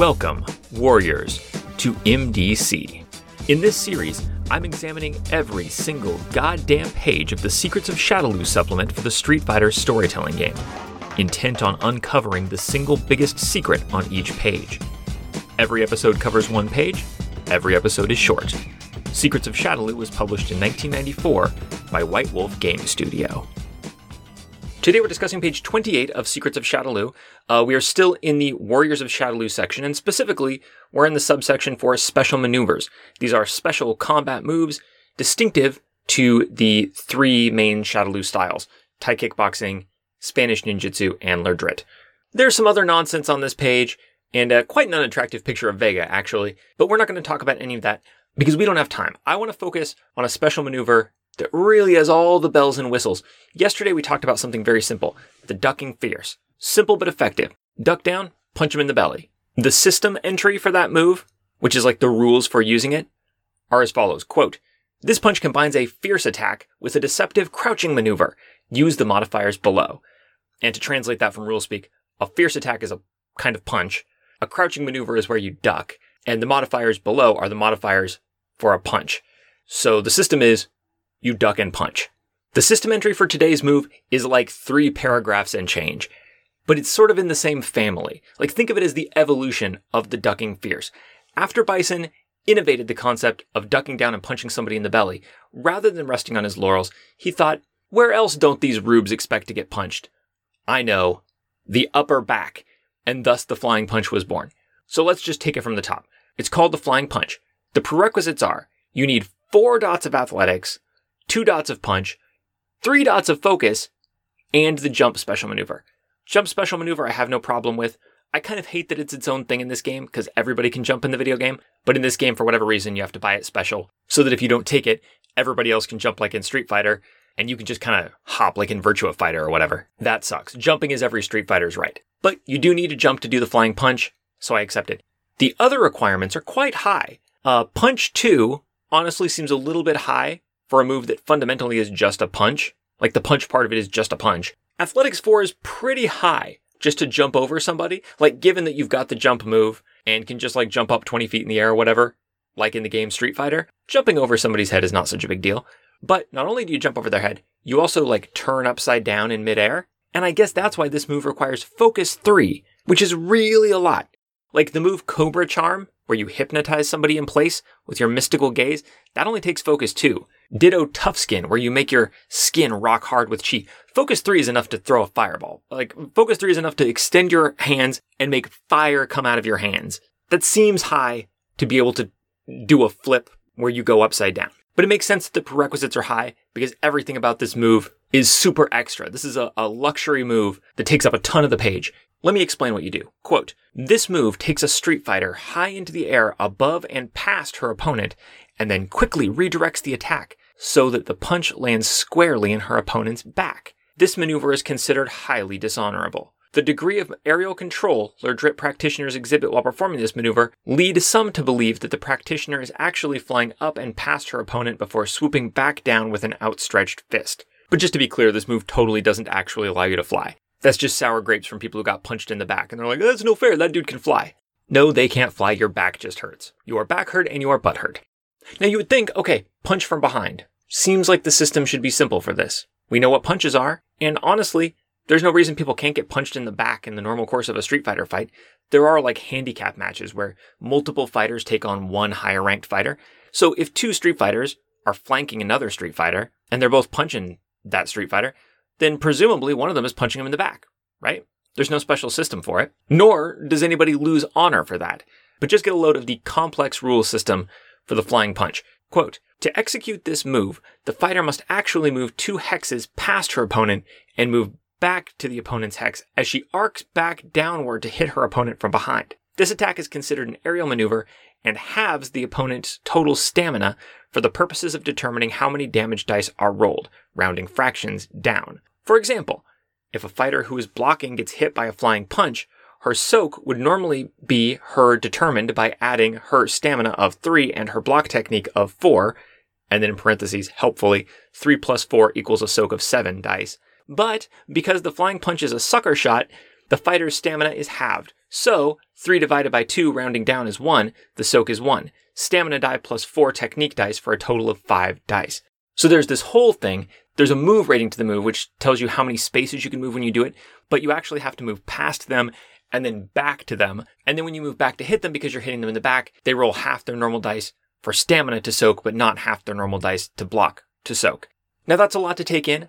Welcome, Warriors, to MDC. In this series, I'm examining every single goddamn page of the Secrets of Shadaloo supplement for the Street Fighter storytelling game, intent on uncovering the single biggest secret on each page. Every episode covers one page, every episode is short. Secrets of Shadaloo was published in 1994 by White Wolf Game Studio. Today we're discussing page 28 of Secrets of Shadaloo. We are still in the Warriors of Shadaloo section, and specifically, we're in the subsection for special maneuvers. These are special combat moves distinctive to the three main Shadaloo styles, Thai kickboxing, Spanish ninjutsu, and Lerdrit. There's some other nonsense on this page, and quite an unattractive picture of Vega, actually, but we're not going to talk about any of that because we don't have time. I want to focus on a special maneuver that really has all the bells and whistles. Yesterday, we talked about something very simple, the ducking fierce. Simple but effective. Duck down, punch him in the belly. The system entry for that move, which is like the rules for using it, are as follows. Quote, this punch combines a fierce attack with a deceptive crouching maneuver. Use the modifiers below. And to translate that from rule speak, a fierce attack is a kind of punch. A crouching maneuver is where you duck. And the modifiers below are the modifiers for a punch. So the system is you duck and punch. The system entry for today's move is like three paragraphs and change, but it's sort of in the same family. Like think of it as the evolution of the ducking fierce. After Bison innovated the concept of ducking down and punching somebody in the belly, rather than resting on his laurels, he thought, where else don't these rubes expect to get punched? I know, the upper back, and thus the flying punch was born. So let's just take it from the top. It's called the flying punch. The prerequisites are you need 4 dots of athletics, 2 dots of punch, 3 dots of focus, and the jump special maneuver. Jump special maneuver I have no problem with. I kind of hate that it's its own thing in this game because everybody can jump in the video game, but in this game, for whatever reason, you have to buy it special so that if you don't take it, everybody else can jump like in Street Fighter, and you can just kind of hop like in Virtua Fighter or whatever. That sucks. Jumping is every Street Fighter's right. But you do need to jump to do the flying punch, so I accept it. The other requirements are quite high. Punch 2 honestly seems a little bit high for a move that fundamentally is just a punch. Like the punch part of it is just a punch. Athletics 4 is pretty high just to jump over somebody. Like given that you've got the jump move and can just like jump up 20 feet in the air or whatever, like in the game Street Fighter, jumping over somebody's head is not such a big deal. But not only do you jump over their head, you also like turn upside down in midair. And I guess that's why this move requires focus 3, which is really a lot. Like the move Cobra Charm, where you hypnotize somebody in place with your mystical gaze, that only takes focus 2. Ditto Tough Skin, where you make your skin rock hard with chi. Focus 3 is enough to throw a fireball. Like, focus 3 is enough to extend your hands and make fire come out of your hands. That seems high to be able to do a flip where you go upside down. But it makes sense that the prerequisites are high because everything about this move is super extra. This is a luxury move that takes up a ton of the page. Let me explain what you do. Quote, this move takes a Street Fighter high into the air above and past her opponent and then quickly redirects the attack so that the punch lands squarely in her opponent's back. This maneuver is considered highly dishonorable. The degree of aerial control Lerdrit practitioners exhibit while performing this maneuver lead some to believe that the practitioner is actually flying up and past her opponent before swooping back down with an outstretched fist. But just to be clear, this move totally doesn't actually allow you to fly. That's just sour grapes from people who got punched in the back, and they're like, that's no fair, that dude can fly. No, they can't fly, your back just hurts. Your back hurt and your butt hurt. Now you would think, okay, punch from behind. Seems like the system should be simple for this. We know what punches are, and honestly, there's no reason people can't get punched in the back in the normal course of a Street Fighter fight. There are like handicap matches where multiple fighters take on one higher ranked fighter. So if 2 Street Fighters are flanking another Street Fighter, and they're both punching that Street Fighter, then presumably one of them is punching him in the back, right? There's no special system for it, nor does anybody lose honor for that. But just get a load of the complex rule system for the flying punch. Quote, to execute this move, the fighter must actually move 2 hexes past her opponent and move back to the opponent's hex as she arcs back downward to hit her opponent from behind. This attack is considered an aerial maneuver and halves the opponent's total stamina for the purposes of determining how many damage dice are rolled, rounding fractions down. For example, if a fighter who is blocking gets hit by a flying punch, her soak would normally be her determined by adding her stamina of 3 and her block technique of 4, and then in parentheses, helpfully, 3 plus 4 equals a soak of 7 dice. But because the flying punch is a sucker shot, the fighter's stamina is halved. So, 3 divided by 2 rounding down is 1, the soak is 1. Stamina die plus 4 technique dice for a total of 5 dice. So there's this whole thing. There's a move rating to the move, which tells you how many spaces you can move when you do it, but you actually have to move past them and then back to them. And then when you move back to hit them, because you're hitting them in the back, they roll half their normal dice for stamina to soak, but not half their normal dice to block to soak. Now that's a lot to take in,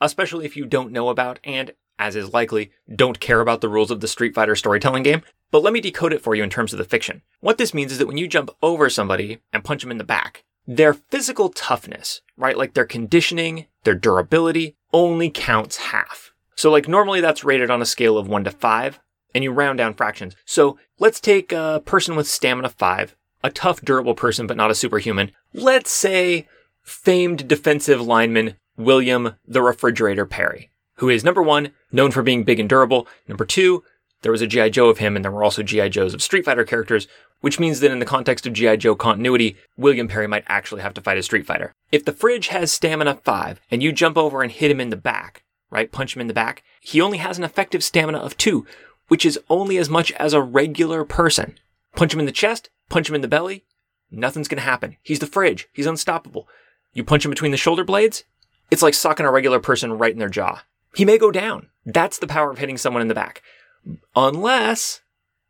especially if you don't know about and, as is likely, don't care about the rules of the Street Fighter storytelling game. But let me decode it for you in terms of the fiction. What this means is that when you jump over somebody and punch them in the back, their physical toughness, right, like their conditioning, their durability, only counts half. So like normally that's rated on a scale of 1 to 5, and you round down fractions. So let's take a person with stamina 5, a tough, durable person, but not a superhuman. Let's say famed defensive lineman William the Refrigerator Perry, who is, number 1, known for being big and durable. Number 2, there was a G.I. Joe of him, and there were also G.I. Joes of Street Fighter characters, which means that in the context of G.I. Joe continuity, William Perry might actually have to fight a Street Fighter. If the Fridge has stamina 5, and you jump over and hit him in the back, right, punch him in the back, he only has an effective stamina of 2, which is only as much as a regular person. Punch him in the chest, punch him in the belly, nothing's going to happen. He's the Fridge. He's unstoppable. You punch him between the shoulder blades, it's like socking a regular person right in their jaw. He may go down. That's the power of hitting someone in the back. Unless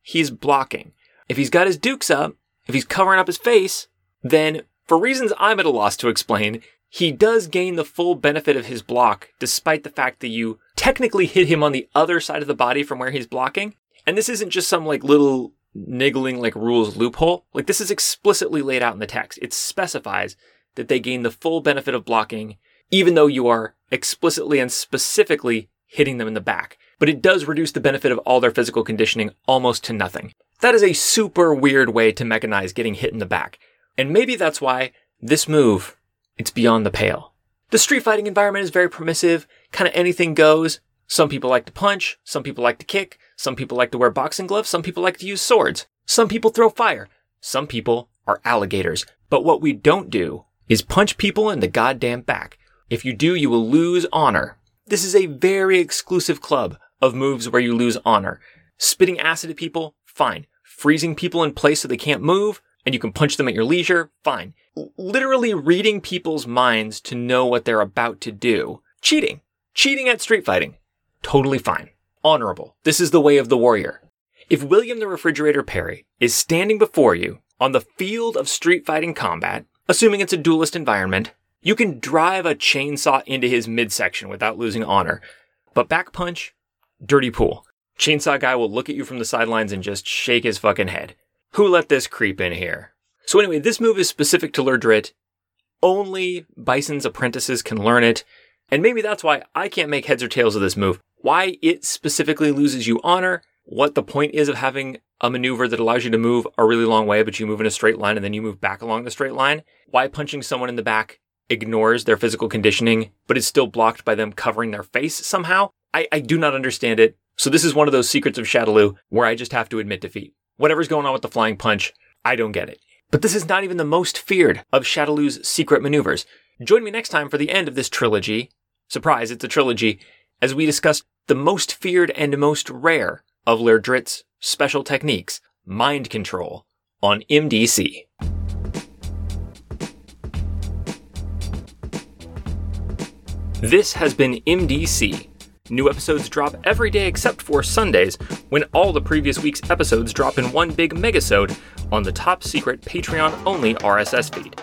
he's blocking. If he's got his dukes up, if he's covering up his face, then for reasons I'm at a loss to explain, he does gain the full benefit of his block, despite the fact that you technically hit him on the other side of the body from where he's blocking. And this isn't just some like little niggling like rules loophole. Like this is explicitly laid out in the text. It specifies that they gain the full benefit of blocking, even though you are explicitly and specifically hitting them in the back. But it does reduce the benefit of all their physical conditioning almost to nothing. That is a super weird way to mechanize getting hit in the back. And maybe that's why this move, it's beyond the pale. The street fighting environment is very permissive, kind of anything goes. Some people like to punch, some people like to kick, some people like to wear boxing gloves, some people like to use swords, some people throw fire, some people are alligators. But what we don't do is punch people in the goddamn back. If you do, you will lose honor. This is a very exclusive club of moves where you lose honor. Spitting acid at people, fine. Freezing people in place so they can't move, and you can punch them at your leisure, fine. Literally reading people's minds to know what they're about to do. Cheating. Cheating at street fighting. Totally fine. Honorable. This is the way of the warrior. If William the Refrigerator Perry is standing before you on the field of street fighting combat, assuming it's a duelist environment, you can drive a chainsaw into his midsection without losing honor. But back punch, dirty pool. Chainsaw guy will look at you from the sidelines and just shake his fucking head. Who let this creep in here? So anyway, this move is specific to Lerdrit. Only Bison's apprentices can learn it. And maybe that's why I can't make heads or tails of this move. Why it specifically loses you honor. What the point is of having a maneuver that allows you to move a really long way, but you move in a straight line and then you move back along the straight line. Why punching someone in the back ignores their physical conditioning, but is still blocked by them covering their face somehow. I do not understand it. So this is one of those secrets of Shadaloo where I just have to admit defeat. Whatever's going on with the flying punch, I don't get it. But this is not even the most feared of Shadaloo's secret maneuvers. Join me next time for the end of this trilogy. Surprise, it's a trilogy, as we discuss the most feared and most rare of Lerdrit's special techniques, mind control, on MDC. This has been MDC. New episodes drop every day except for Sundays, when all the previous week's episodes drop in one big megasode on the top secret Patreon-only RSS feed.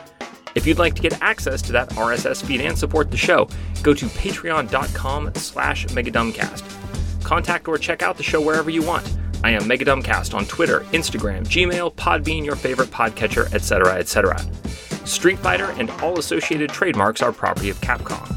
If you'd like to get access to that RSS feed and support the show, go to patreon.com/megadumbcast. Contact or check out the show wherever you want. I am Megadumbcast on Twitter, Instagram, Gmail, Podbean, your favorite podcatcher, etc., etc. Street Fighter and all associated trademarks are property of Capcom.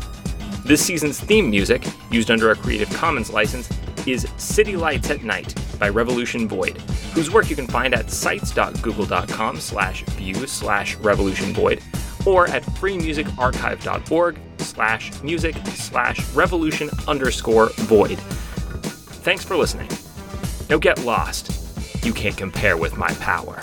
This season's theme music, used under a Creative Commons license, is City Lights at Night by Revolution Void, whose work you can find at sites.google.com/view/Revolution Void or at freemusicarchive.org/music/revolution_void. Thanks for listening. Now get lost. You can't compare with my power.